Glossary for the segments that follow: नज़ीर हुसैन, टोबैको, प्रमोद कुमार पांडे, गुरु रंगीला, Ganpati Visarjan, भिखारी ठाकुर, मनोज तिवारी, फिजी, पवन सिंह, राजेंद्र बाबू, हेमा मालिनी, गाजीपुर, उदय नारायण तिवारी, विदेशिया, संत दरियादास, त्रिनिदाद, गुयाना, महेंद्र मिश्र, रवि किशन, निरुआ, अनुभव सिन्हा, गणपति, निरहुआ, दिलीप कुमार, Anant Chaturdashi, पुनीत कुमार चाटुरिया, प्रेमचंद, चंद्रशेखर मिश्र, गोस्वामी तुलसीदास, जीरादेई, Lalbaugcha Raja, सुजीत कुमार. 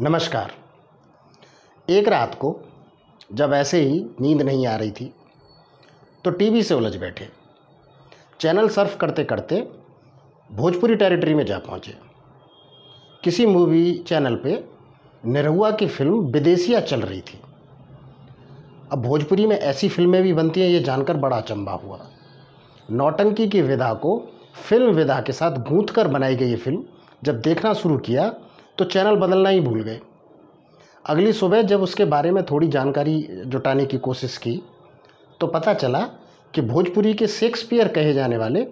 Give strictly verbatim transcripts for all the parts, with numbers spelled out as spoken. नमस्कार। एक रात को जब ऐसे ही नींद नहीं आ रही थी तो टीवी से उलझ बैठे, चैनल सर्फ करते करते भोजपुरी टेरिटरी में जा पहुँचे। किसी मूवी चैनल पे निरहुआ की फ़िल्म विदेशिया चल रही थी। अब भोजपुरी में ऐसी फिल्में भी बनती हैं, ये जानकर बड़ा अचंभा हुआ। नौटंकी की विधा को फिल्म विधा के साथ गूँथकर बनाई गई ये फिल्म जब देखना शुरू किया तो चैनल बदलना ही भूल गए। अगली सुबह जब उसके बारे में थोड़ी जानकारी जुटाने की कोशिश की तो पता चला कि भोजपुरी के शेक्सपियर कहे जाने वाले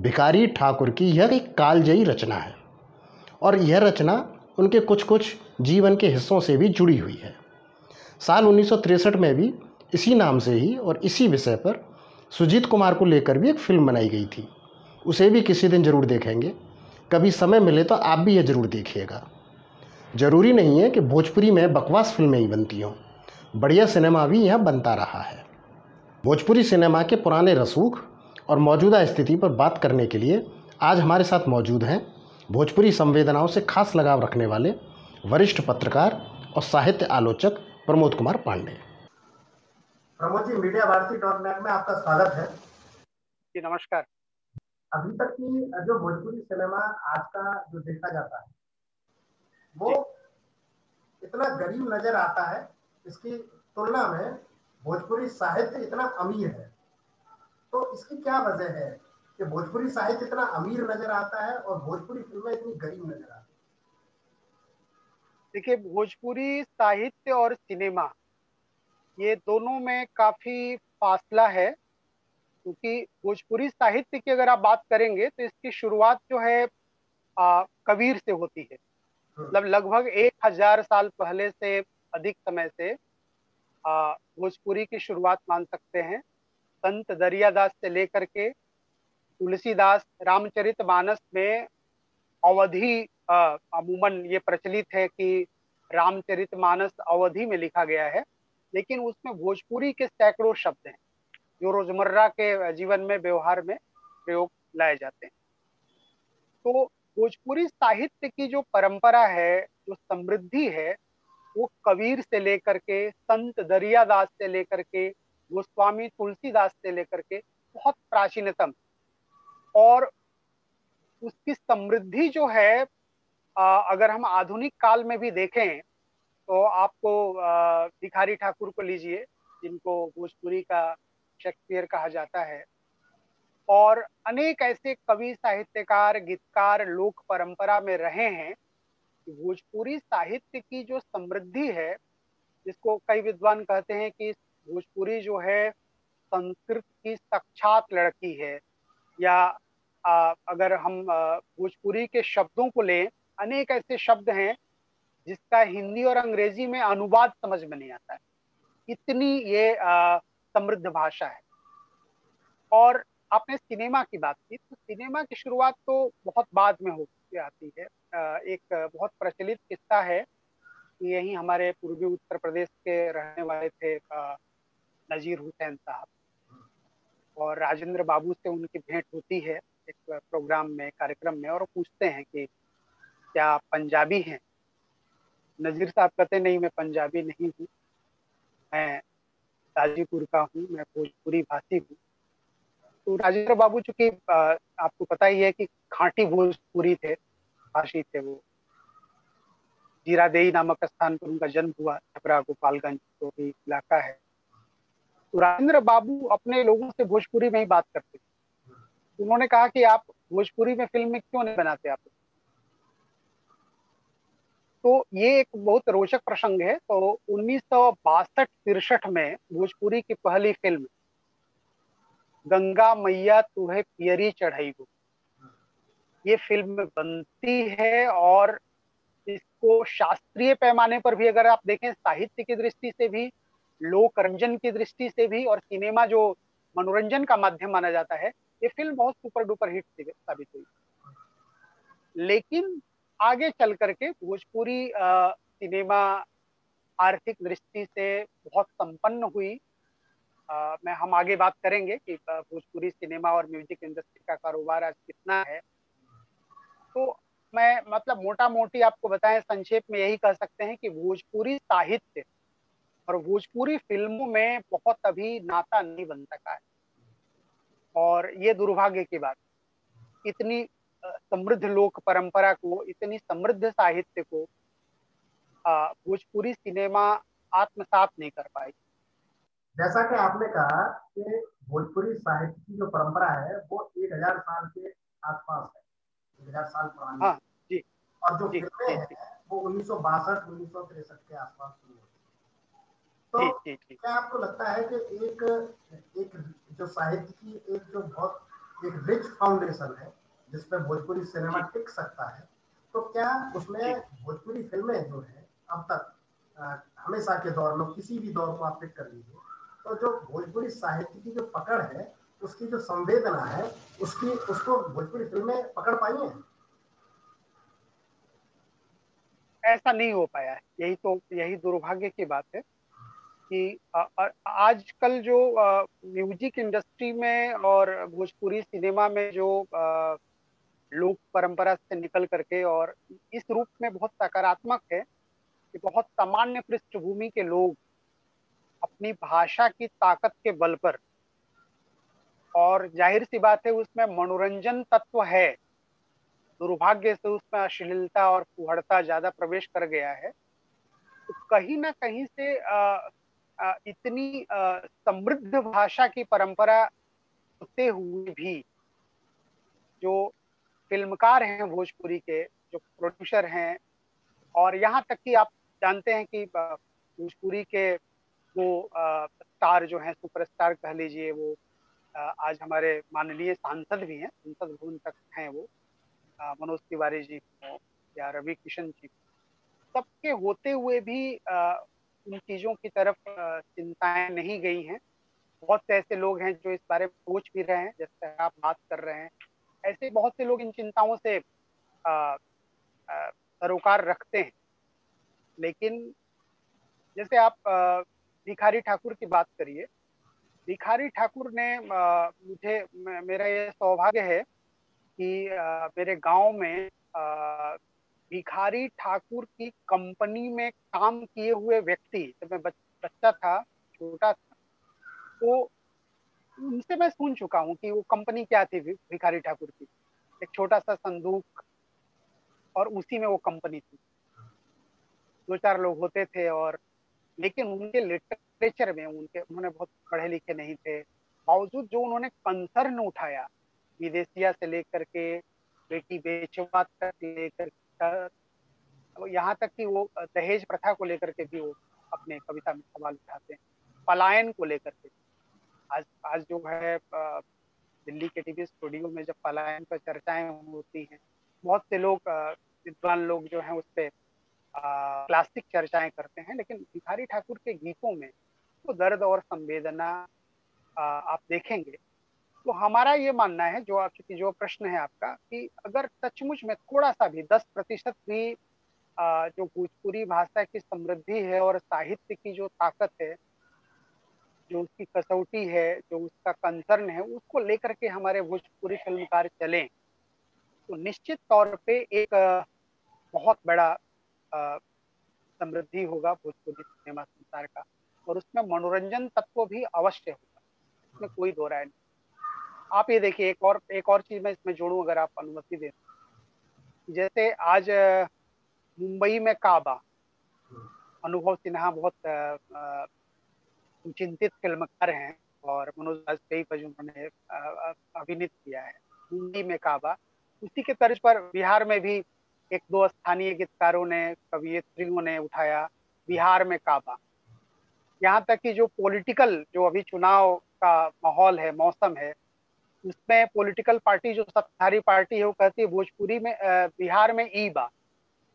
भिखारी ठाकुर की यह एक कालजयी रचना है और यह रचना उनके कुछ कुछ जीवन के हिस्सों से भी जुड़ी हुई है। साल उन्नीस सौ तिरसठ में भी इसी नाम से ही और इसी विषय पर सुजीत कुमार को लेकर भी एक फिल्म बनाई गई थी। उसे भी किसी दिन ज़रूर देखेंगे, कभी समय मिले तो आप भी यह ज़रूर देखिएगा। ज़रूरी नहीं है कि भोजपुरी में बकवास फिल्में ही बनती हों, बढ़िया सिनेमा भी यहाँ बनता रहा है। भोजपुरी सिनेमा के पुराने रसूख और मौजूदा स्थिति पर बात करने के लिए आज हमारे साथ मौजूद हैं भोजपुरी संवेदनाओं से खास लगाव रखने वाले वरिष्ठ पत्रकार और साहित्य आलोचक प्रमोद कुमार पांडे। प्रमोद जी, मीडिया भारती टॉकनेट में आपका स्वागत है जी। नमस्कार। अभी तक की जो भोजपुरी सिनेमा आज का जो देखा जाता है वो इतना गरीब नजर आता है, इसकी तुलना में भोजपुरी साहित्य इतना अमीर है। तो इसकी क्या वजह है कि भोजपुरी साहित्य इतना अमीर नजर आता है और भोजपुरी फिल्में इतनी गरीब नजर आती है? देखिए, भोजपुरी साहित्य और सिनेमा ये दोनों में काफी फासला है, क्योंकि भोजपुरी साहित्य की अगर आप बात करेंगे तो इसकी शुरुआत जो है आ, कबीर से होती है। मतलब लगभग एक हजार साल पहले से अधिक समय से आ, भोजपुरी की शुरुआत मान सकते हैं। संत दरियादास से लेकर के तुलसीदास, रामचरितमानस में अवधि अमूमन ये प्रचलित है कि रामचरितमानस अवधि में लिखा गया है, लेकिन उसमें भोजपुरी के सैकड़ों शब्द हैं जो रोजमर्रा के जीवन में व्यवहार में प्रयोग लाए जाते हैं। तो भोजपुरी साहित्य की जो परंपरा है, जो समृद्धि है, वो कबीर से लेकर के, संत दरियादास से लेकर के, गोस्वामी तुलसीदास से लेकर के बहुत प्राचीनतम, और उसकी समृद्धि जो है आ, अगर हम आधुनिक काल में भी देखें तो आपको भिखारी ठाकुर को लीजिए, जिनको भोजपुरी का शेक्सपियर कहा जाता है, और अनेक ऐसे कवि, साहित्यकार, गीतकार लोक परंपरा में रहे हैं। भोजपुरी साहित्य की जो समृद्धि है, जिसको कई विद्वान कहते हैं कि भोजपुरी जो है संस्कृत की साक्षात लड़की है, या आ, अगर हम भोजपुरी के शब्दों को लें, अनेक ऐसे शब्द हैं जिसका हिंदी और अंग्रेजी में अनुवाद समझ में नहीं आता है, इतनी ये आ, समृद्ध भाषा है। और आपने सिनेमा की बात की, तो सिनेमा की शुरुआत तो बहुत बाद में होती आती है। एक बहुत प्रचलित किस्सा है कि यही हमारे पूर्वी उत्तर प्रदेश के रहने वाले थे नज़ीर हुसैन साहब, और राजेंद्र बाबू से उनकी भेंट होती है एक प्रोग्राम में, कार्यक्रम में, और पूछते हैं कि क्या पंजाबी हैं? नज़ीर साहब कहते नहीं, मैं पंजाबी नहीं हूँ, मैं गाजीपुर का हूँ, मैं भोजपुरी भाषी हूँ। तो राजेंद्र बाबू, चूंकि आपको पता ही है कि खांटी भोजपुरी थे, भाषी थे वो। जीरादेई नामक स्थान पर उनका जन्म हुआ, छपरा गोपालगंज जो भी इलाका है। तो राजेंद्र बाबू अपने लोगों से भोजपुरी में ही बात करते थे। उन्होंने कहा कि आप भोजपुरी में फिल्म में क्यों नहीं बनाते आप? तो ये एक बहुत रोचक प्रसंग है। तो उन्नीस सौ बासठ तिरसठ में भोजपुरी की पहली फिल्म गंगा मैया तू है प्यारी चढ़ाई गो, ये फिल्म बनती है, और इसको शास्त्रीय पैमाने पर भी अगर आप देखें, साहित्य की दृष्टि से भी, लोक रंजन की दृष्टि से भी, और सिनेमा जो मनोरंजन का माध्यम माना जाता है, ये फिल्म बहुत सुपर डुपर हिट साबित हुई। लेकिन आगे चल करके भोजपुरी आ, सिनेमा आर्थिक दृष्टि से बहुत संपन्न हुई। आ, मैं हम आगे बात करेंगे कि भोजपुरी सिनेमा और म्यूजिक इंडस्ट्री का कारोबार आज कितना है। तो मैं मतलब मोटा मोटी आपको बताएं, संक्षेप में यही कह सकते हैं कि भोजपुरी साहित्य और भोजपुरी फिल्मों में बहुत अभी नाता नहीं बन सका है, और ये दुर्भाग्य की बात। इतनी समृद्ध लोक परंपरा को, इतनी समृद्ध साहित्य को भोजपुरी सिनेमा आत्मसात नहीं कर पाई। जैसा कि आपने कहा कि भोजपुरी साहित्य की जो परंपरा है वो एक हज़ार साल के आसपास है, एक हज़ार साल पुरानी। हाँ, जी। और जो फिल्में हैं वो उन्नीस सौ बासठ उन्नीस सौ तिरसठ के आसपास शुरू होती है। तो जी, जी, क्या आपको लगता है कि एक एक जो साहित्य की एक जो बहुत एक रिच फाउंडेशन है जिसपे भोजपुरी सिनेमा टिक सकता है, तो क्या उसमें भोजपुरी फिल्में जो है अब तक हमेशा के दौर में, किसी भी दौर को आप पिक कर लीजिए, तो जो भोजपुरी साहित्य की जो पकड़ है, उसकी जो संवेदना है, उसकी उसको भोजपुरी फिल्में पकड़ पाई हैं? ऐसा नहीं हो पाया है, यही तो यही दुर्भाग्य की बात है कि आजकल जो म्यूजिक इंडस्ट्री में और भोजपुरी सिनेमा में जो लोक परंपरा से निकल करके और इस रूप में बहुत सकारात्मक है कि बहुत सामान्य पृष्ठभूमि के लोग अपनी भाषा की ताकत के बल पर, और जाहिर सी बात है उसमें मनोरंजन तत्व है, दुर्भाग्य से उसमें अश्लीलता और फुहड़ता ज्यादा प्रवेश कर गया है, तो कहीं ना कहीं से इतनी समृद्ध भाषा की परंपरा होते हुए भी जो फिल्मकार हैं भोजपुरी के, जो प्रोड्यूसर हैं, और यहाँ तक कि आप जानते हैं कि भोजपुरी के वो स्टार जो हैं, सुपरस्टार कह लीजिए, वो आज हमारे माननीय सांसद भी हैं, संसद भवन तक हैं, वो मनोज तिवारी जी हो या रवि किशन जी, सबके होते हुए भी उन चीज़ों की तरफ चिंताएं नहीं गई हैं। बहुत से ऐसे लोग हैं जो इस बारे में सोच भी रहे हैं, जैसे आप बात कर रहे हैं, ऐसे बहुत से लोग इन चिंताओं से सरोकार रखते हैं। लेकिन जैसे आप भिखारी ठाकुर की बात करिए, भिखारी ठाकुर ने आ, मुझे मेरा ये सौभाग्य है कि आ, मेरे गांव में भिखारी ठाकुर की कंपनी में काम किए हुए व्यक्ति, जब मैं बच, बच्चा था, छोटा था, तो उनसे मैं सुन चुका हूँ कि वो कंपनी क्या थी भिखारी ठाकुर की, एक छोटा सा संदूक, और उसी में वो कंपनी थी, दो चार लोग होते थे। और लेकिन उनके लिटरेचर में उनके उन्होंने बहुत पढ़े लिखे नहीं थे, बावजूद जो उन्होंने कंसर्न उठाया, विदेशिया से लेकर के बेटी बेचवा तक लेकर, यहाँ तक कि वो दहेज प्रथा को लेकर के भी वो अपने कविता में सवाल उठाते हैं, पलायन को लेकर के। आज आज जो है दिल्ली के टीवी स्टूडियो में जब पलायन पर चर्चाएं होती हैं, बहुत से लोग विद्वान लोग जो हैं उस पर क्लासिक चर्चाएं करते हैं, लेकिन भिखारी ठाकुर के गीतों में वो तो दर्द और संवेदना आप देखेंगे। तो हमारा ये मानना है, जो आपकी जो प्रश्न है आपका, कि अगर सचमुच में थोड़ा सा भी दस प्रतिशत भी जो भोजपुरी भाषा की समृद्धि है और साहित्य की जो ताकत है, जो उसकी कसौटी है, जो उसका कंसर्न है, उसको लेकर के हमारे भोजपुरी फिल्मकार चलें, तो निश्चित तौर पे एक बहुत बड़ा समृद्धि होगा भोजपुरी सिनेमा संसार का, और उसमें मनोरंजन तत्व भी अवश्य होगा, इसमें कोई दो राय नहीं। आप ये देखिए, एक और एक और चीज़ मैं इसमें जोड़ूं, अगर आप अनुमति दें। जैसे आज मुंबई में काबा, अनुभव सिन्हा बहुत आ, चिंतित फिल्मकार हैं, और मनोज वाजपेयी पर उन्होंने अभिनीत किया है हिंदी में काबा, उसी के तर्ज पर बिहार में भी एक दो स्थानीय गीतकारों ने, कवियत्रियों ने उठाया बिहार में काबा। यहाँ तक कि जो पॉलिटिकल, जो अभी चुनाव का माहौल है, मौसम है, उसमें पॉलिटिकल पार्टी जो सत्ताधारी पार्टी है वो कहती है भोजपुरी में बिहार में ईबा,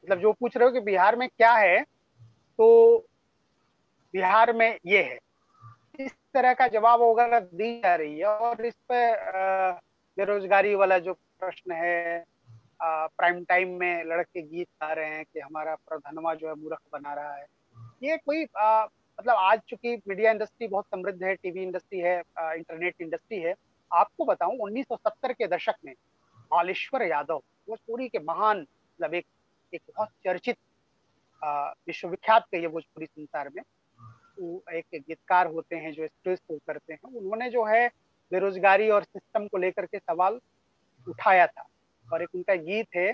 मतलब जो पूछ रहे हो कि बिहार में क्या है, तो बिहार में ये है, इस तरह का जवाब वगैरह दी जा रही है। और इस पर बेरोजगारी वाला जो प्रश्न है, प्राइम टाइम में लड़के गीत गा रहे हैं कि हमारा प्रधानवा जो है मूर्ख बना रहा है, ये कोई आ, मतलब आज चूंकि मीडिया इंडस्ट्री बहुत समृद्ध है, टीवी इंडस्ट्री है, आ, इंटरनेट इंडस्ट्री है। आपको बताऊं उन्नीस सौ सत्तर के दशक में बालेश्वर यादव, वो पूरी के महान मतलब एक एक बहुत चर्चित विश्वविख्यात कही है भोजपुरी संसार में, वो एक गीतकार होते हैं जो स्टेज पर उतरते हैं। उन्होंने जो है बेरोजगारी और सिस्टम को लेकर के सवाल उठाया था और एक उनका गीत है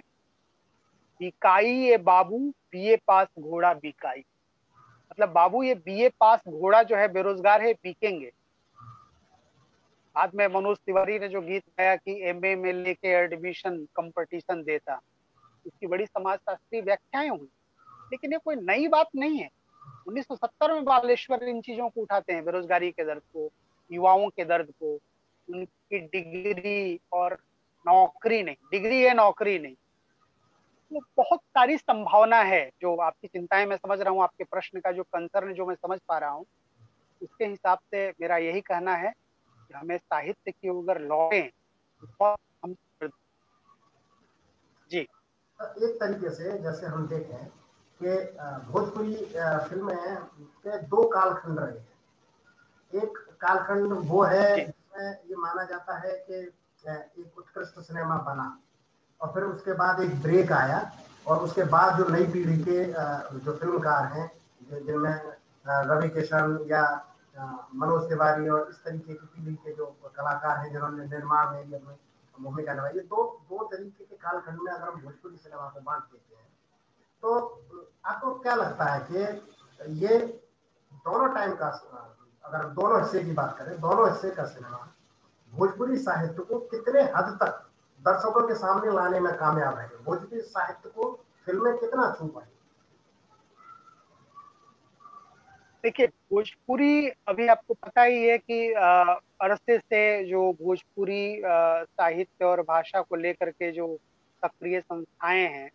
बिकाई ये बाबू बीए पास घोड़ा बिकाई, मतलब बाबू ये बीए पास घोड़ा जो है बेरोजगार है बिकेंगे। बाद में मनोज तिवारी ने जो गीत गाया कि एमए में लेके एडमिशन कंपटीशन देता, इसकी बड़ी समाजशास्त्री व्याख्याएं हुई, लेकिन ये कोई नई बात नहीं है। उन्नीस सौ सत्तर में बालेश्वर इन चीजों को उठाते हैं, बेरोजगारी के दर्द को, युवाओं के दर्द को, उनकी डिग्री और नौकरी नहीं, डिग्री है नौकरी नहीं। तो बहुत सारी संभावना है जो आपकी चिंताएं मैं समझ रहा हूँ, आपके प्रश्न का जो कंसर्न जो मैं समझ पा रहा हूँ, उसके हिसाब से मेरा यही कहना है कि हमें साहित्य की ओर लौटें। तो हम जी एक तरीके से जैसे हम देखें कि भोजपुरी फिल्में के दो कालखंड रहे हैं। एक कालखंड वो है जिसमें ये माना जाता है कि एक उत्कृष्ट सिनेमा बना और फिर उसके बाद एक ब्रेक आया और उसके बाद जो नई पीढ़ी के जो फिल्मकार हैं जिनमें रवि किशन या मनोज तिवारी और इस तरीके की पीढ़ी के जो कलाकार हैं जिन्होंने निर्माण में भूमिका निभाई, ये दो दो तरीके के कालखंड में अगर हम भोजपुरी सिनेमा को बांट देते हैं तो आपको क्या लगता है कि ये दोनों टाइम का, अगर दोनों हिस्से की बात करें, दोनों हिस्से का सिनेमा भोजपुरी साहित्य को कितने हद तक दर्शकों के सामने लाने में कामयाब है? भोजपुरी साहित्य को फिल्में कितना छू पाई? देखिए भोजपुरी अभी आपको पता ही है कि आ, अरसे से जो भोजपुरी साहित्य और भाषा को लेकर के जो सक्रिय संस्थाएं हैं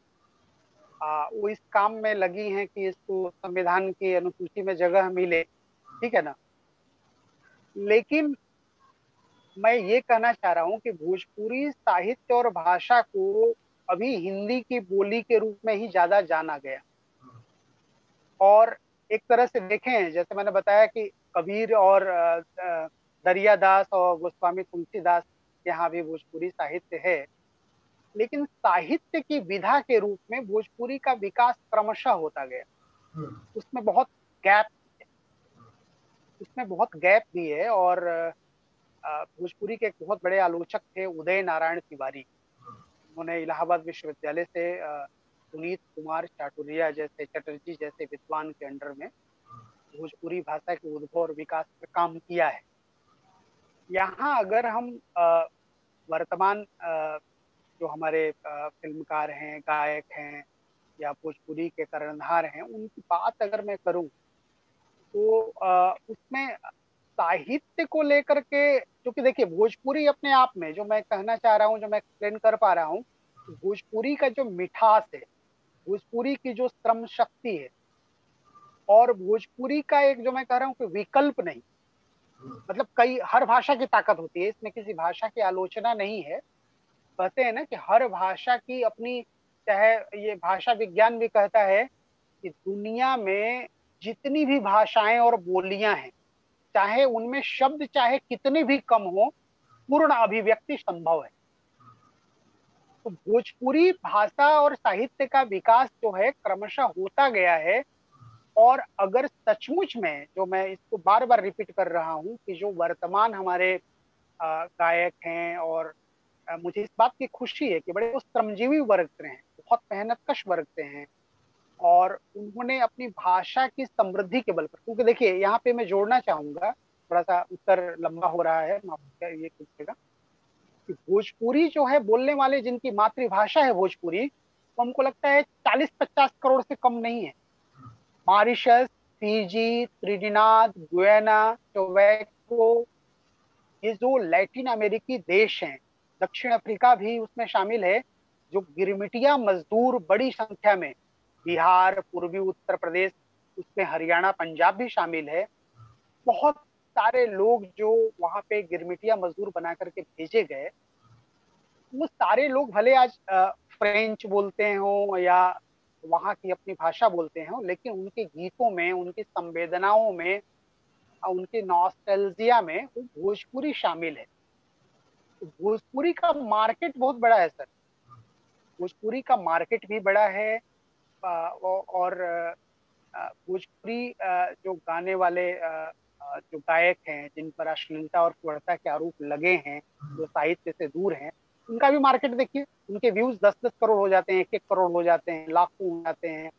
आ, वो इस काम में लगी हैं कि इसको संविधान की अनुसूची में जगह मिले, ठीक है ना। लेकिन मैं ये कहना चाह रहा हूँ कि भोजपुरी साहित्य और भाषा को अभी हिंदी की बोली के रूप में ही ज्यादा जाना गया। और एक तरह से देखें, जैसे मैंने बताया कि कबीर और दरिया दास और गोस्वामी तुलसीदास यहाँ भी भोजपुरी साहित्य है, लेकिन साहित्य की विधा के रूप में भोजपुरी का विकास क्रमशः होता गया। उसमें बहुत गैप उसमें बहुत गैप भी है। और भोजपुरी के एक बहुत बड़े आलोचक थे उदय नारायण तिवारी, उन्होंने इलाहाबाद विश्वविद्यालय से पुनीत कुमार चाटुरिया जैसे चटर्जी जैसे विद्वान के अंडर में भोजपुरी भाषा के उद्भव और विकास पर काम किया है। यहाँ अगर हम वर्तमान जो हमारे फिल्मकार हैं, गायक हैं या भोजपुरी के कर्णधार हैं, उनकी बात अगर मैं करूँ तो उसमें साहित्य को लेकर के, क्योंकि देखिए भोजपुरी अपने आप में, जो मैं कहना चाह रहा हूँ, जो मैं एक्सप्लेन कर पा रहा हूँ, भोजपुरी का जो मिठास है, भोजपुरी की जो श्रम शक्ति है, और भोजपुरी का एक जो मैं कह रहा हूँ कि विकल्प नहीं, मतलब कई हर भाषा की ताकत होती है, इसमें किसी भाषा की आलोचना नहीं है। कहते हैं ना कि हर भाषा की अपनी, चाहे ये भाषा विज्ञान भी कहता है कि दुनिया में जितनी भी भाषाएं और बोलियां हैं, चाहे उनमें शब्द चाहे कितने भी कम हो, पूर्ण अभिव्यक्ति संभव है। तो भोजपुरी भाषा और साहित्य का विकास जो है क्रमशः होता गया है। और अगर सचमुच में, जो मैं इसको बार बार रिपीट कर रहा हूँ, कि जो वर्तमान हमारे गायक हैं, और मुझे इस बात की खुशी है कि बड़े श्रमजीवी वर्ग से हैं, बहुत मेहनतकश वर्ग से हैं, और उन्होंने अपनी भाषा की समृद्धि के बल पर, क्योंकि देखिए यहाँ पे मैं जोड़ना चाहूंगा, थोड़ा सा उत्तर लंबा हो रहा है, माफ ये पूछेगा कि भोजपुरी जो है बोलने वाले, जिनकी मातृभाषा है भोजपुरी, तो हमको लगता है चालीस पचास करोड़ से कम नहीं है। Mauritius, फिजी, त्रिनिदाद, गुयाना, टोबैको, ये जो लैटिन अमेरिकी देश हैं, दक्षिण अफ्रीका भी उसमें शामिल है, जो गिरमिटिया मजदूर बड़ी संख्या में, बिहार, पूर्वी उत्तर प्रदेश, उसमें हरियाणा, पंजाब भी शामिल है, बहुत सारे लोग जो वहाँ पे गिरमिटिया मजदूर बना करके भेजे गए, वो सारे लोग भले आज फ्रेंच बोलते हों या वहाँ की अपनी भाषा बोलते हों, लेकिन उनके गीतों में, उनकी संवेदनाओं में, उनके नॉस्टैल्जिया में वो भोजपुरी शामिल है। भोजपुरी का मार्केट बहुत बड़ा है सर। भोजपुरी का मार्केट भी बड़ा है और भोजपुरी जो गाने वाले जो गायक हैं जिन पर अश्लीलता और क्रूरता के आरोप लगे हैं, जो साहित्य से दूर हैं, उनका भी मार्केट देखिए, उनके व्यूज दस दस करोड़ हो जाते हैं, एक एक करोड़ हो जाते हैं, लाखों हो जाते हैं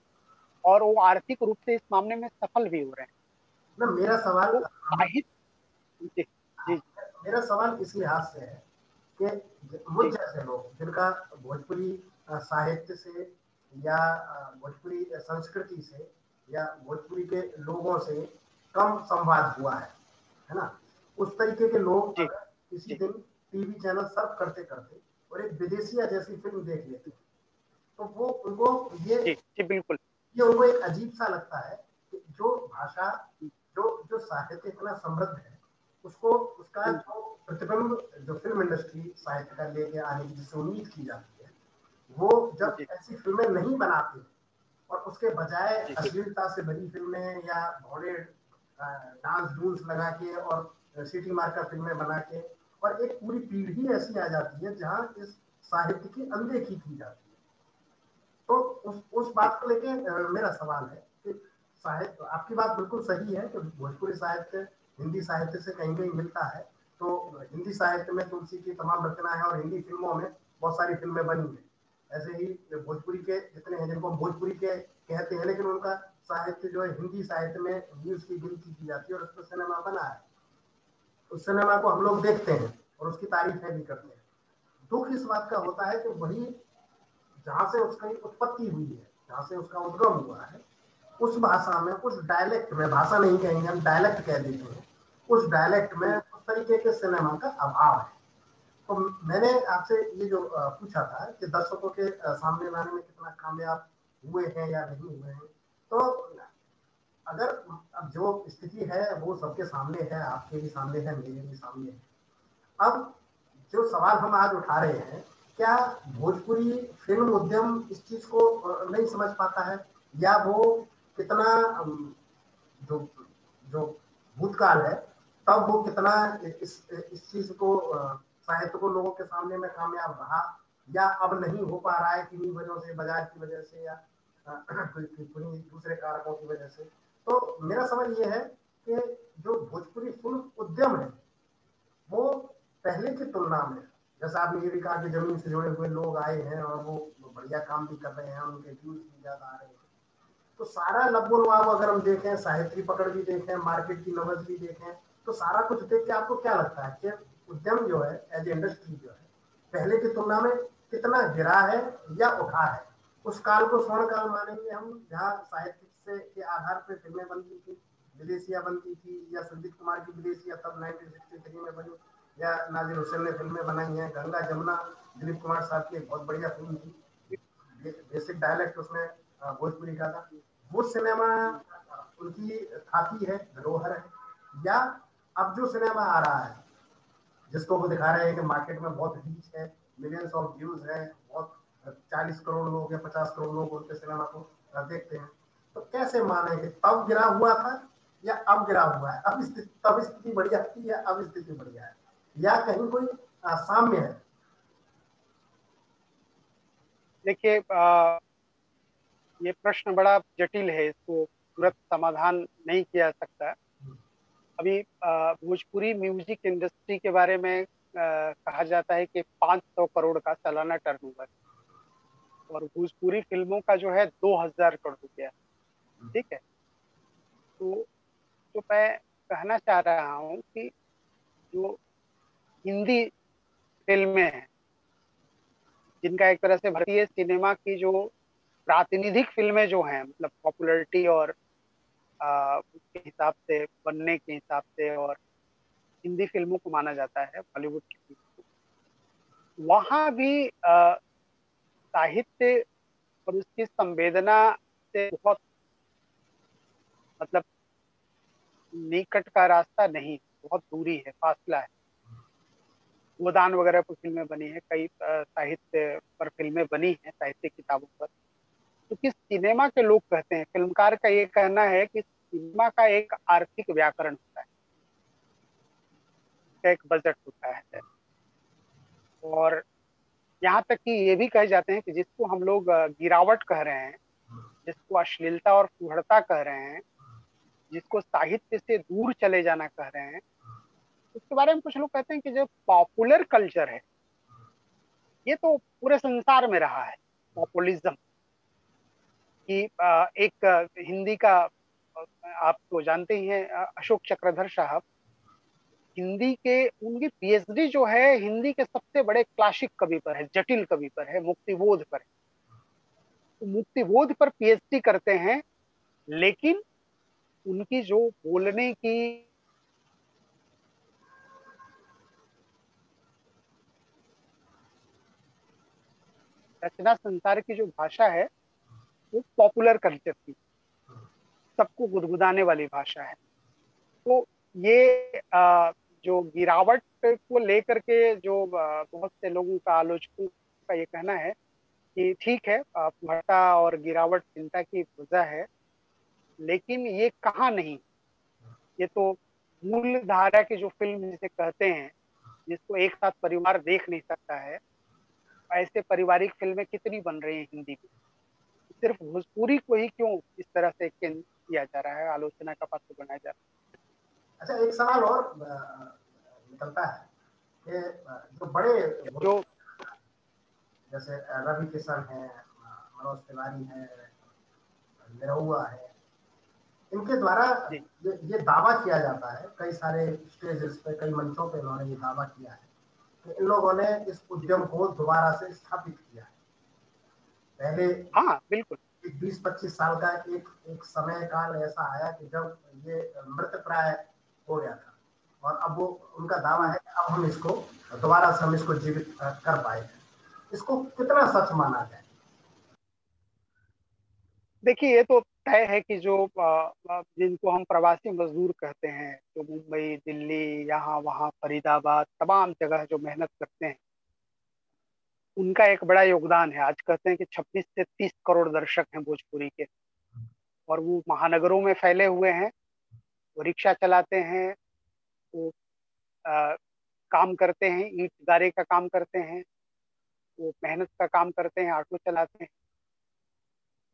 और वो आर्थिक रूप से इस मामले में सफल भी हो रहे हैं। मेरा सवाल साहित्य जी, मेरा सवाल इस लिहाज से है कि मुझ जैसे लोग जिनका भोजपुरी साहित्य से या भोजपुरी संस्कृति से या भोजपुरी के लोगों से कम संवाद हुआ है, है ना, उस तरीके के लोग किसी दिन टीवी चैनल सर्फ करते करते और एक विदेशिया जैसी फिल्म देख लेते हैं तो वो उनको ये बिल्कुल ये उनको एक अजीब सा लगता है कि जो भाषा जो जो साहित्य इतना समृद्ध है उसको उसका जो प्रतिबिंब जो फिल्म इंडस्ट्री साहित्य का लेके आने की जिससे उम्मीद की जाती है वो जब ऐसी फिल्में नहीं बनाती और उसके बजाय अश्लीलता से बनी फिल्में या भोले डांस डूंस लगा के और सिटी मार्कर फिल्में बना के और एक पूरी पीढ़ी ऐसी आ जाती है जहाँ इस साहित्य की अनदेखी की जाती है। तो उस उस बात को लेके मेरा सवाल है कि साहित्य, आपकी बात बिल्कुल सही है कि भोजपुरी साहित्य हिंदी साहित्य से कहीं कहीं मिलता है, तो हिंदी साहित्य में तुलसी की तमाम रचना है और हिंदी फिल्मों में बहुत सारी फिल्में बनी हैं। ऐसे ही भोजपुरी के जितने हैं जिनको हम भोजपुरी के कहते हैं लेकिन उनका साहित्य जो है हिंदी साहित्य में व्यूज की गिनती की जाती है और उसमें सिनेमा बना है, उस सिनेमा को हम लोग देखते हैं और उसकी तारीफें भी करते हैं। दुख इस बात का होता है कि वही जहाँ से उसकी उत्पत्ति हुई है, जहाँ से उसका उद्गम हुआ है, उस भाषा में, उस डायलेक्ट में, भाषा नहीं कहेंगे हम, डायलेक्ट कह देते हैं, उस डायलेक्ट में उस तरीके के सिनेमा का अभाव है। तो मैंने आपसे ये जो पूछा था कि दर्शकों के सामने लाने में कितना कामयाब हुए हैं या नहीं हुए हैं, तो अगर अब जो स्थिति है वो सबके सामने है, आपके भी सामने है, मेरे भी सामने है, अब जो सवाल हम आज उठा रहे हैं, क्या भोजपुरी फिल्म उद्यम इस चीज को नहीं समझ पाता है या वो कितना जो जो भूतकाल है तब वो कितना इस इस चीज को साहित्य को लोगों के सामने में कामयाब रहा या अब नहीं हो पा रहा है किन्हीं वजहों से, बाजार की वजह से या किन्हीं दूसरे कारकों की वजह से। तो मेरा सवाल ये है कि जो भोजपुरी फिल्म उद्यम है वो पहले की तुलना में, जैसा आपने ये भी कहा कि जमीन से जुड़े हुए लोग आए हैं और वो बढ़िया काम भी कर रहे हैं, उनके व्यूज भी ज्यादा आ रहे हैं, तो सारा लब्बो लुआब अगर हम देखें, साहित्य पकड़ भी देखें, मार्केट की नब्ज भी देखें, तो सारा कुछ देख के आपको क्या लगता है कि उद्यम जो है, एज इंडस्ट्री जो है, पहले की तुलना में कितना गिरा है या उठा है? उस काल को स्वर्ण काल मानेंगे हम जहाँ साहित्य से के आधार पर फिल्में बनती थी, विदेशिया बनती थी या संजीव कुमार की विदेशिया तब नाइनटीन सिक्सटी थ्री में बनी या नज़ीर हुसैन ने फिल्में बनाई हैं, गंगा जमुना दिलीप कुमार साहब की एक बहुत बढ़िया फिल्म थी, बेसिक डायलेक्ट उसमें भोजपुरी का था, वो सिनेमा उनकी थाती है, धरोहर है, या अब जो सिनेमा आ रहा है जिसको वो दिखा रहे हैं कि मार्केट में बहुत रीच है, मिलियंस ऑफ व्यूज है, बहुत चालीस करोड़ लोग या पचास करोड़ लोग उनके सिनेमा को देखते हैं, तो कैसे माने कि तब गिरा हुआ था या अब गिरा हुआ है? अब स्थिति तब स्थिति बढ़िया थी या अब स्थिति बढ़िया है या कहीं कोई साम्य है? देखिए ये प्रश्न बड़ा जटिल है, इसको तुरंत समाधान नहीं किया जा सकता। अभी भोजपुरी म्यूजिक इंडस्ट्री के बारे में आ, कहा जाता है कि पाँच सौ करोड़ का सालाना टर्नओवर और भोजपुरी फिल्मों का जो है दो हज़ार करोड़ रुपया, ठीक है। तो जो मैं कहना चाह रहा हूँ कि जो हिंदी फिल्में हैं जिनका एक तरह से भारतीय सिनेमा की जो प्रातिनिधिक फिल्में जो हैं, मतलब पॉपुलैरिटी और आ, उसके हिसाब से, बनने के हिसाब से, और हिंदी फिल्मों को माना जाता है बॉलीवुड की फिल्मों को, वहाँ भी आ, साहित्य और उसकी संवेदना से बहुत मतलब निकट का रास्ता नहीं, बहुत दूरी है, फासला है। गोदान वगैरह पर फिल्में बनी है, कई साहित्य पर फिल्में बनी हैं, साहित्य किताबों पर। क्योंकि तो सिनेमा के लोग कहते हैं, फिल्मकार का ये कहना है कि सिनेमा का एक आर्थिक व्याकरण होता है, एक बजट होता है और यहाँ तक कि ये भी कहे जाते हैं कि जिसको हम लोग गिरावट कह रहे हैं, जिसको अश्लीलता और फूहड़ता कह रहे हैं, जिसको साहित्य से दूर चले जाना कह रहे हैं, उसके बारे में कुछ लोग कहते हैं कि जो पॉपुलर कल्चर है ये तो पूरे संसार में रहा है। पॉपुलिज्म की एक हिंदी का, आप तो जानते ही हैं, अशोक चक्रधर साहब हिंदी के, उनकी पीएचडी जो है हिंदी के सबसे बड़े क्लासिक कवि पर है, जटिल कवि पर है, मुक्तिबोध पर है। तो मुक्तिबोध पर पीएचडी करते हैं, लेकिन उनकी जो बोलने की रचना, संसार की जो भाषा है वो पॉपुलर कल्चर की, सबको गुदगुदाने वाली भाषा है। तो ये आ, जो गिरावट को लेकर के जो बहुत से लोगों का, आलोचकों का ये कहना है कि ठीक है फूहड़ता और गिरावट चिंता की वजह है, लेकिन ये कहाँ नहीं, ये तो मूल धारा की जो फिल्म जिसे कहते हैं, जिसको एक साथ परिवार देख नहीं सकता है, ऐसे पारिवारिक फिल्में कितनी बन रही हैं हिंदी में। सिर्फ भोजपुरी को ही क्यों इस तरह से केंद्रित किया जा रहा है, आलोचना का पात्र बनाया जा रहा है। अच्छा, एक सवाल और निकलता है, जो बड़े जो जैसे रवि किशन है, मनोज तिवारी है, निरुआ है, इनके द्वारा ये, ये दावा किया जाता है, कई सारे स्टेजेस पे, कई मंचों पे इन्होंने ये दावा किया है कि इन लोगों ने इस उद्यम को दोबारा से स्थापित किया है। पहले हाँ बिल्कुल बीस पच्चीस साल का एक एक समय काल ऐसा आया कि जब ये मृत प्राय हो गया था, और अब वो उनका दावा है अब हम इसको दोबारा से हम इसको जीवित कर पाए। इसको कितना सच माना जाए? देखिए, ये तो तय है कि जो जिनको हम प्रवासी मजदूर कहते हैं, जो मुंबई, दिल्ली, यहाँ वहाँ, फरीदाबाद, तमाम जगह जो मेहनत करते हैं, उनका एक बड़ा योगदान है। आज कहते हैं कि छब्बीस से तीस करोड़ दर्शक हैं भोजपुरी के, और वो महानगरों में फैले हुए हैं, वो रिक्शा चलाते हैं, वो आ, काम करते हैं, ईट गारे का काम करते हैं, वो मेहनत का काम करते हैं, ऑटो चलाते हैं,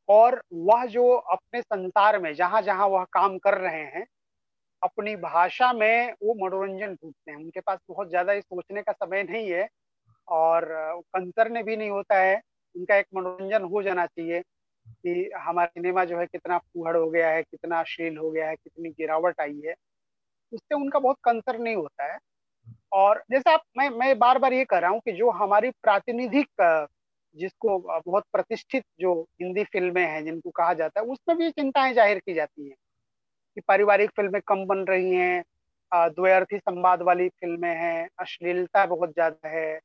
और वह जो अपने संसार में जहाँ जहाँ वह काम कर रहे हैं अपनी भाषा में वो मनोरंजन ढूंढते हैं। उनके पास बहुत ज़्यादा ये सोचने का समय नहीं है और कंसर्न भी नहीं होता है। उनका एक मनोरंजन हो जाना चाहिए कि हमारा सिनेमा जो है कितना फूहड़ हो गया है, कितना अश्लील हो गया है, कितनी गिरावट आई है, उससे उनका बहुत कंसर्न नहीं होता है। और जैसे आप, मैं मैं बार बार ये कह रहा हूँ कि जो हमारी प्रातिनिधिक, जिसको बहुत प्रतिष्ठित जो हिंदी फिल्में हैं जिनको कहा जाता है, उसमें भी चिंताएं जाहिर की जाती हैं कि पारिवारिक फिल्में कम बन रही हैं, द्वयर्थी संवाद वाली फिल्में हैं, अश्लीलता बहुत ज़्यादा है,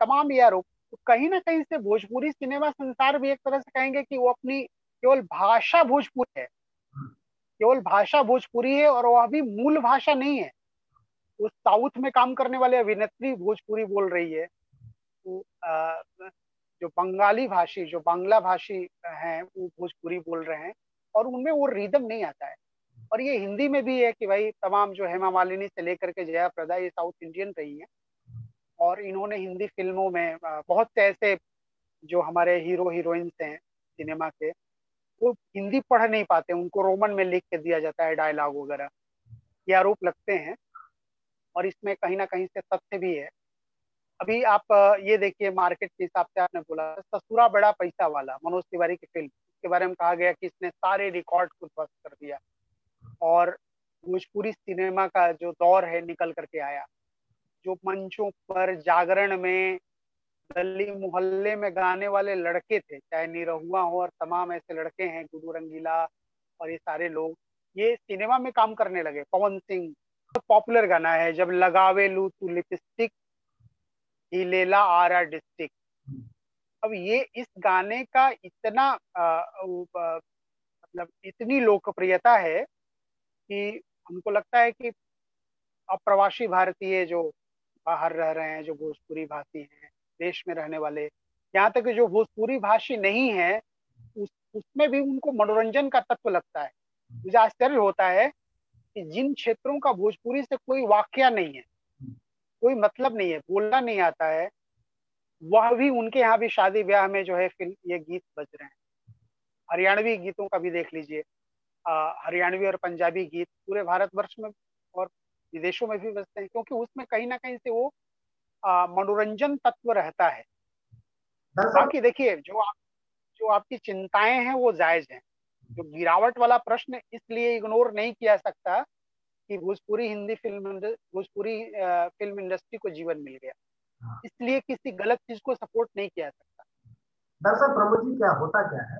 तमाम ये आरोप। तो कहीं ना कहीं से भोजपुरी सिनेमा संसार भी एक तरह से कहेंगे कि वो अपनी केवल भाषा भोजपुरी है, केवल भाषा भोजपुरी है, और वह भी मूल भाषा नहीं है। वो साउथ में काम करने वाले अभिनेत्री भोजपुरी बोल रही है, तो जो बंगाली भाषी, जो बांग्ला भाषी हैं वो भोजपुरी बोल रहे हैं, और उनमें वो रिदम नहीं आता है। और ये हिंदी में भी है कि भाई तमाम जो हेमा मालिनी से लेकर के जया प्रदा, ये साउथ इंडियन रही है, और इन्होंने हिंदी फिल्मों में बहुत से ऐसे जो हमारे हीरो हीरोइंस हैं सिनेमा के, वो हिंदी पढ़ नहीं पाते, उनको रोमन में लिख के दिया जाता है डायलॉग वगैरह, ये आरोप लगते हैं, और इसमें कहीं ना कहीं से तथ्य भी है। अभी आप ये देखिए, मार्केट के हिसाब से आपने बोला, ससुरा बड़ा पैसा वाला, मनोज तिवारी की फिल्म, इसके बारे में कहा गया कि इसने सारे रिकॉर्ड को ध्वस्त कर दिया और भोजपुरी सिनेमा का जो दौर है निकल करके आया। जो मंचों पर जागरण में, गली मोहल्ले में गाने वाले लड़के थे, चाहे निरहुआ हो और तमाम ऐसे लड़के हैं, गुरु रंगीला और ये सारे लोग, ये सिनेमा में काम करने लगे। पवन सिंह, बहुत पॉपुलर गाना है, जब लगावे लू तू लिपस्टिक हिलेला आरा डिस्ट्रिक्ट। अब ये इस गाने का इतना मतलब इतनी लोकप्रियता है कि हमको लगता है कि अप्रवासी भारतीय जो बाहर रह रहे हैं, जो भोजपुरी भाषी हैं, देश में रहने वाले, यहाँ तक कि जो भोजपुरी भाषी नहीं है उस उसमें भी उनको मनोरंजन का तत्व लगता है। मुझे आश्चर्य होता है कि जिन क्षेत्रों का भोजपुरी से कोई वाकया नहीं है, कोई मतलब नहीं है, बोलना नहीं आता है, वह भी उनके यहाँ भी शादी ब्याह में जो है ये गीत बज रहे हैं। हरियाणवी गीतों का भी देख लीजिए, हरियाणवी और पंजाबी गीत पूरे भारतवर्ष में और विदेशों में भी बजते हैं, क्योंकि उसमें कहीं ना कहीं से वो मनोरंजन तत्व रहता है। बाकी देखिए जो आप जो आपकी चिंताएं हैं वो जायज हैं। जो गिरावट वाला प्रश्न इसलिए इग्नोर नहीं किया सकता कि Bhojpuri Hindi film Bhojpuri film industry को जीवन मिल गया, इसलिए किसी गलत चीज को सपोर्ट नहीं किया सकता। दरअसल प्रमोद जी क्या होता क्या है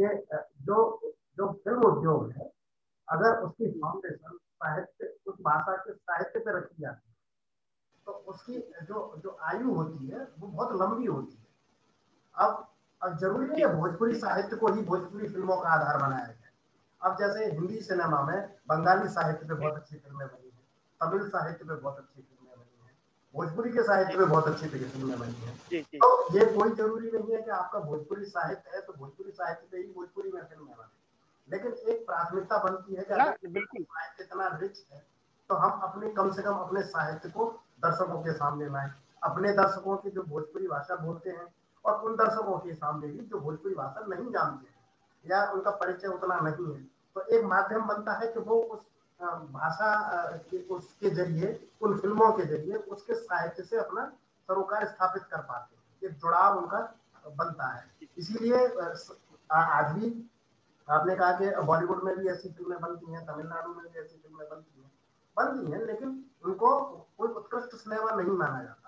कि जो जो फिल्म उद्योग है अगर उसकी फाउंडेशन साहित्य उस भाषा के साहित्य पे रखी जाती है तो उसकी जो जो आयु होती है वो बहुत लंबी होती है। अब अब जरूरी नहीं है भोजपुरी साहित्य को ही भोजपुरी फिल्मों का आधार बनाया जाए। अब जैसे हिंदी सिनेमा में बंगाली साहित्य पे बहुत अच्छी फिल्में बनी हैं, तमिल साहित्य पे बहुत अच्छी फिल्में बनी हैं, भोजपुरी के साहित्य पे बहुत अच्छी फिल्में बनी हैं। तो ये कोई जरूरी नहीं है कि आपका भोजपुरी साहित्य है तो भोजपुरी साहित्य पे ही भोजपुरी में फिल्में बने, लेकिन एक प्राथमिकता बनती है कि साहित्य इतना रिच है तो हम अपने कम से कम अपने साहित्य को दर्शकों के सामने लाएं, अपने दर्शकों की जो भोजपुरी भाषा बोलते हैं और उन दर्शकों के सामने भी जो भोजपुरी भाषा नहीं जानते हैं या उनका परिचय उतना नहीं है, तो एक माध्यम बनता है कि वो उस भाषा उसके जरिए उन फिल्मों के जरिए उसके साहित्य से अपना सरोकार स्थापित कर पाते हैं, एक जुड़ाव उनका बनता है। इसीलिए आज भी आपने कहा कि बॉलीवुड में भी ऐसी फिल्में बनती हैं, तमिलनाडु में भी ऐसी फिल्में बनती हैं बनती हैं लेकिन उनको कोई उत्कृष्ट सिनेमा नहीं माना जाता।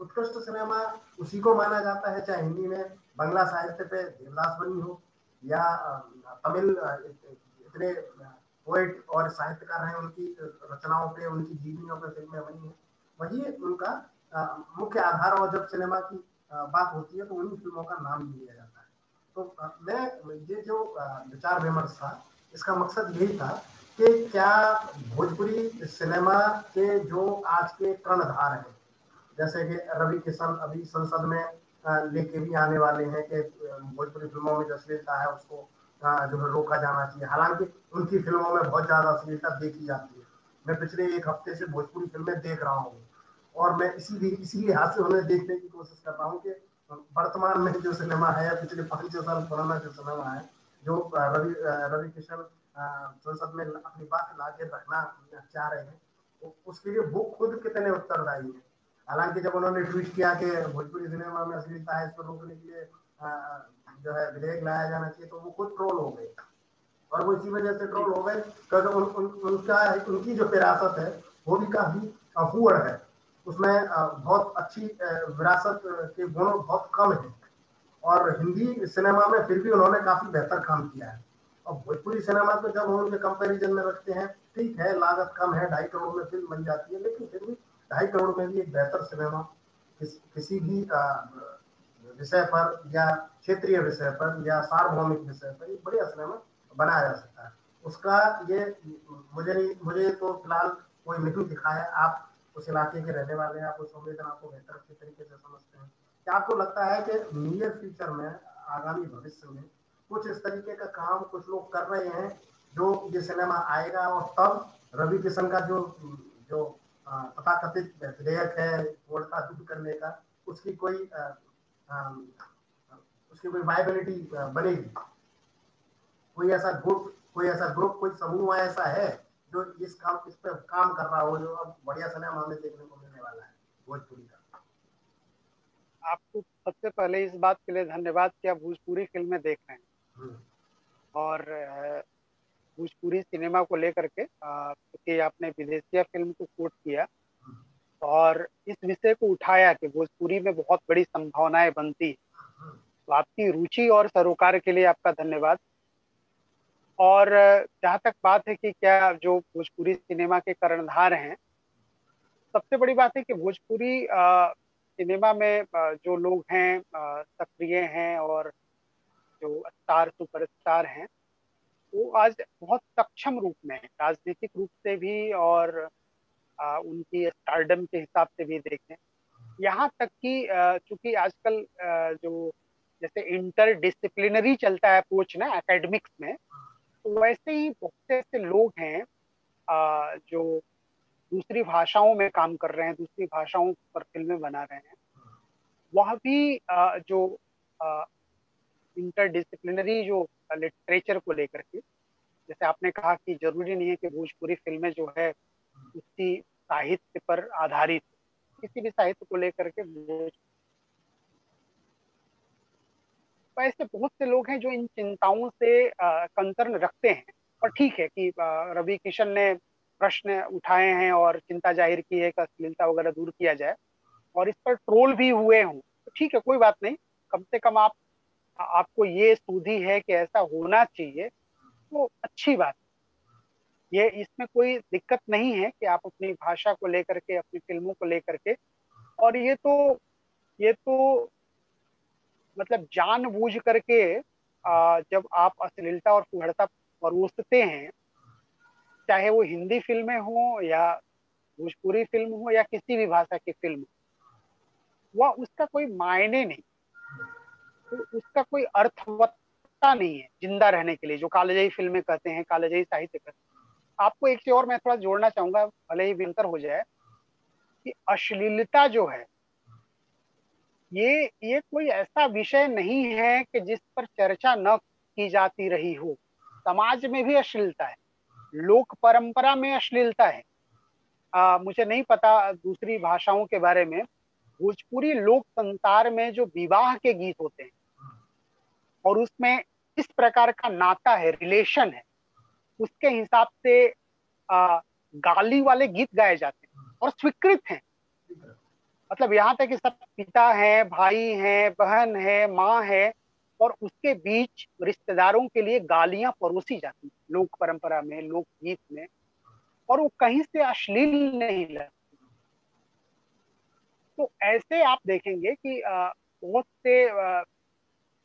उत्कृष्ट सिनेमा उसी को माना जाता है चाहे हिंदी में बंगला साहित्य पे देवदास बनी हो या तमिल इतने पोएट और साहित्यकार हैं उनकी रचनाओं पे उनकी जीवनियों पे फिल्में बनी हैं, वही उनका मुख्य आधार। और जब सिनेमा की बात होती है तो उन्हीं फिल्मों का नाम लिया जाता है। तो मैं ये जो विचार विमर्श था इसका मकसद यही था कि क्या भोजपुरी सिनेमा के जो आज के कर्णधार हैं जैसे कि रवि किशन अभी संसद में लेके भी आने वाले हैं कि भोजपुरी फिल्मों में जो अश्लीलता है उसको जो है रोका जाना चाहिए, हालांकि उनकी फिल्मों में बहुत ज़्यादा अश्लीलता देखी जाती है। मैं पिछले एक हफ्ते से भोजपुरी फिल्में देख रहा हूँ और मैं इसीलिए इसीलिए हाथ से उन्हें देखने की कोशिश कर रहा हूँ कि वर्तमान में जो सिनेमा है या पिछले पाँच छः साल पुराना जो सिनेमा है जो रवि रवि किशन संसद में अपनी बात ला के रखना चाह रहे हैं उसके लिए वो खुद कितने उत्तरदायी हैं। हालांकि जब उन्होंने ट्वीट किया कि भोजपुरी सिनेमा में अश्लीलता है इसको रोकने के लिए जो है विधेयक लाया जाना चाहिए तो वो खुद ट्रोल हो गए और वो इसी वजह से ट्रोल हो गए क्योंकि उन, उन, उनका उनकी जो विरासत है वो भी काफी अफूर है, उसमें बहुत अच्छी विरासत के गुण बहुत कम है और हिंदी सिनेमा में फिर भी उन्होंने काफी बेहतर काम किया है। और भोजपुरी सिनेमा को जब हम उनके कंपेरिजन में रखते हैं ठीक है लागत कम है, ढाई करोड़ में फिल्म बन जाती है, लेकिन फिर भी ढाई करोड़ में भी एक बेहतर सिनेमा किस, किसी भी विषय पर या क्षेत्रीय विषय पर या सार्वभौमिक विषय पर एक बढ़िया सिनेमा बनाया जा सकता है। उसका ये मुझे नहीं मुझे तो फिलहाल कोई नहीं दिखा है। आप उस इलाके के रहने वाले हैं, आप उस संवेदना को बेहतर अच्छे तरीके से समझते हैं, क्या आपको लगता है कि नियर फ्यूचर में आगामी भविष्य में कुछ इस तरीके का काम कुछ लोग कर रहे हैं जो ये सिनेमा आएगा और तब रवि किशन का जो जो तथा कथित विधेयक है कोर्ट दूर करने का उसकी कोई आ, आ, उसकी कोई वायबिलिटी बनेगी? कोई ऐसा ग्रुप कोई ऐसा ग्रुप कोई समूह ऐसा है जो इस काम इस पर काम कर रहा हो जो अब बढ़िया सिनेमा में देखने को मिलने वाला है भोजपुरी का? आपको सबसे पहले इस बात के लिए धन्यवाद कि आप भोजपुरी फिल्में देख रहे हैं और भोजपुरी सिनेमा को लेकर के क्योंकि आपने विदेशिया फिल्म को कोट किया और इस विषय को उठाया कि भोजपुरी में बहुत बड़ी संभावनाएं बनती है, तो आपकी रुचि और सरोकार के लिए आपका धन्यवाद। और जहाँ तक बात है कि क्या जो भोजपुरी सिनेमा के कर्णधार हैं, सबसे बड़ी बात है कि भोजपुरी सिनेमा में जो लोग हैं सक्रिय हैं और जो स्टार सुपरस्टार हैं वो आज बहुत सक्षम रूप में है, राजनीतिक रूप से भी और आ, उनकी स्टारडम के हिसाब से भी देखें। यहाँ तक कि चूंकि आजकल आ, जो जैसे इंटर डिसिप्लिनरी चलता है अप्रोच ना एकेडमिक्स में, तो वैसे ही बहुत से लोग हैं आ, जो दूसरी भाषाओं में काम कर रहे हैं, दूसरी भाषाओं पर फिल्में बना रहे हैं। वहाँ भी आ, जो इंटरडिसिप्लिनरी जो लिटरेचर को लेकर के, जैसे आपने कहा कि जरूरी नहीं है कि भोजपुरी फिल्में जो है उसकी साहित्य पर आधारित, किसी भी साहित्य को लेकर के ऐसे बहुत से लोग हैं जो इन चिंताओं से कंसर्न रखते हैं। और ठीक है कि रवि किशन ने प्रश्न उठाए हैं और चिंता जाहिर की है कि अश्लीलता वगैरह दूर किया जाए और इस पर ट्रोल भी हुए हों, तो ठीक है कोई बात नहीं, कम से कम आप आपको ये सूझी है कि ऐसा होना चाहिए तो अच्छी बात है। ये इसमें कोई दिक्कत नहीं है कि आप अपनी भाषा को लेकर के, अपनी फिल्मों को लेकर के, और ये तो ये तो मतलब जानबूझ करके जब आप अश्लीलता और फुहड़ता परोसते हैं, चाहे वो हिंदी फिल्में हो या भोजपुरी फिल्म हो या किसी भी भाषा की फिल्म हो, वह उसका कोई मायने नहीं, तो उसका कोई अर्थवत्ता नहीं है जिंदा रहने के लिए, जो कालजयी फिल्में कहते हैं, कालजयी साहित्य कहते हैं। आपको एक चीज और मैं थोड़ा जोड़ना चाहूंगा, भले ही बेहतर हो जाए, कि अश्लीलता जो है ये ये कोई ऐसा विषय नहीं है कि जिस पर चर्चा न की जाती रही हो। समाज में भी अश्लीलता है, लोक परंपरा में अश्लीलता है। आ, मुझे नहीं पता दूसरी भाषाओं के बारे में, भोजपुरी लोक संसार में जो विवाह के गीत होते हैं और उसमें इस प्रकार का नाता है, रिलेशन है, उसके हिसाब से आ, गाली वाले गीत गाए जाते हैं और स्वीकृत हैं। मतलब यहाँ तक कि सब पिता है, भाई है, बहन है, माँ है, और उसके बीच रिश्तेदारों के लिए गालियां परोसी जाती हैं लोक परंपरा में, लोक गीत में, और वो कहीं से अश्लील नहीं लगती। तो ऐसे आप देखेंगे कि बहुत से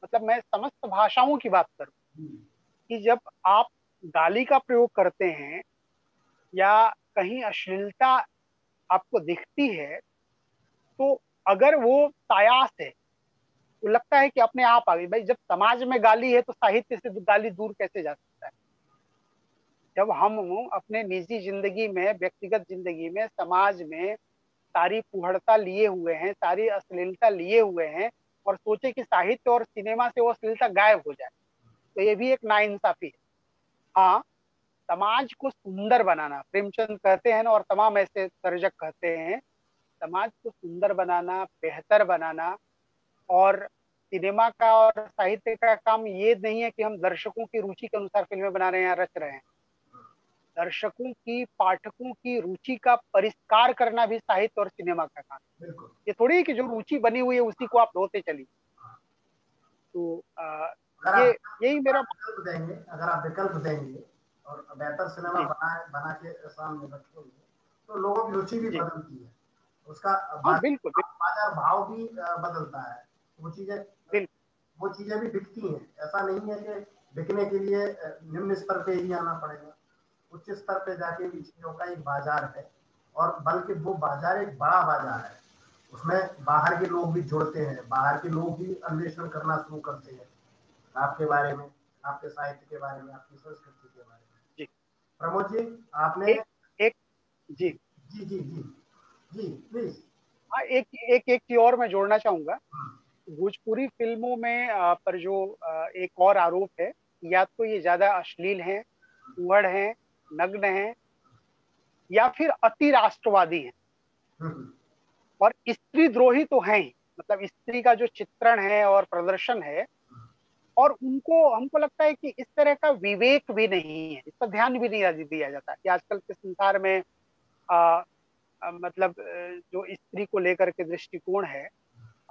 मतलब मैं समस्त भाषाओं की बात करूं कि जब आप गाली का प्रयोग करते हैं या कहीं अश्लीलता आपको दिखती है, तो अगर वो तायास है तो लगता है कि अपने आप आ गई। भाई जब समाज में गाली है तो साहित्य से गाली दूर कैसे जा सकता है? जब हम अपने निजी जिंदगी में, व्यक्तिगत जिंदगी में, समाज में सारी पुहड़ता लिए हुए हैं, सारी अश्लीलता लिए हुए हैं, और सोचे कि साहित्य और सिनेमा से वो अश्लीलता गायब हो जाए, तो ये भी एक नाइंसाफी है। हाँ, समाज को सुंदर बनाना, प्रेमचंद कहते हैं ना, और तमाम ऐसे सर्जक कहते हैं, समाज को सुंदर बनाना, बेहतर बनाना, और सिनेमा का और साहित्य का काम ये नहीं है कि हम दर्शकों की रुचि के अनुसार फिल्में बना रहे हैं या रच रहे हैं। दर्शकों की, पाठकों की रुचि का परिष्कार करना भी साहित्य और सिनेमा का काम। ये थोड़ी कि जो रुचि बनी हुई है उसी को आप ढोते चलिए। तो आ, ये यही मेरा विकल्प देंगे, अगर आप विकल्प देंगे और बेहतर सिनेमा बना बना के सामने रखेंगे तो लोगों की रुचि भी बदलती है, उसका बिल्कुल बाजार भाव भी बदलता है, वो चीजें वो चीजें भी बिकती हैं। ऐसा नहीं है कि बिकने के लिए निम्न स्तर पे ही आना पड़ेगा, उच्च स्तर पे जाके भी चीजों का एक बाजार है, और बल्कि वो बाजार एक बड़ा बाजार है, उसमें बाहर के लोग भी जुड़ते हैं, बाहर के लोग भी अन्वेषण करना शुरू करते हैं आपके बारे में, आपके साहित्य के बारे में, आपकी संस्कृति के बारे में। जी प्रमोद जी, आपने एक, एक जी जी जी जी जी प्लीज। हाँ, एक एक एक की और मैं जोड़ना चाहूंगा। भोजपुरी फिल्मों में पर जो एक और आरोप है, या तो ये ज्यादा अश्लील हैं, उड़ हैं, नग्न हैं, या फिर अति राष्ट्रवादी हैं, और स्त्री द्रोही तो हैं ही। मतलब स्त्री का जो चित्रण है और प्रदर्शन है, और उनको हमको लगता है कि इस तरह का विवेक भी नहीं है, इस पर ध्यान भी नहीं दिया जाता कि आजकल के संसार में आ, आ, मतलब जो स्त्री को लेकर के दृष्टिकोण है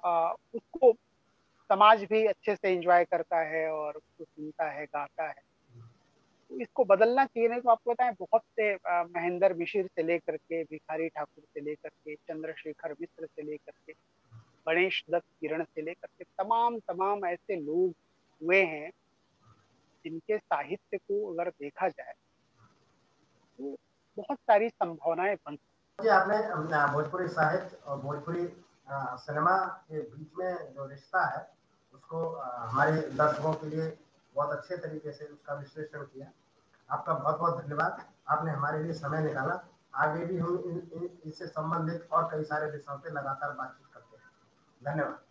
आ, उसको समाज भी अच्छे से एंजॉय करता है और उसको सुनता है, गाता है। तो इसको बदलना चाहिए। नहीं तो आपको बताएं, बहुत से महेंद्र मिश्र से लेकर के, भिखारी ठाकुर से लेकर के, चंद्रशेखर मिश्र से लेकर के, गणेश दत्त किरण से लेकर के, तमाम तमाम ऐसे लोग हुए हैं जिनके साहित्य को अगर देखा जाए तो बहुत सारी संभावनाएं बन सकती। आपने भोजपुरी साहित्य और भोजपुरी आ, सिनेमा के बीच में जो रिश्ता है उसको आ, हमारे दर्शकों के लिए बहुत अच्छे तरीके से उसका विश्लेषण किया। आपका बहुत बहुत धन्यवाद, आपने हमारे लिए समय निकाला। आगे भी हम इससे संबंधित और कई सारे विषयों पर लगातार बातचीत करते हैं। धन्यवाद।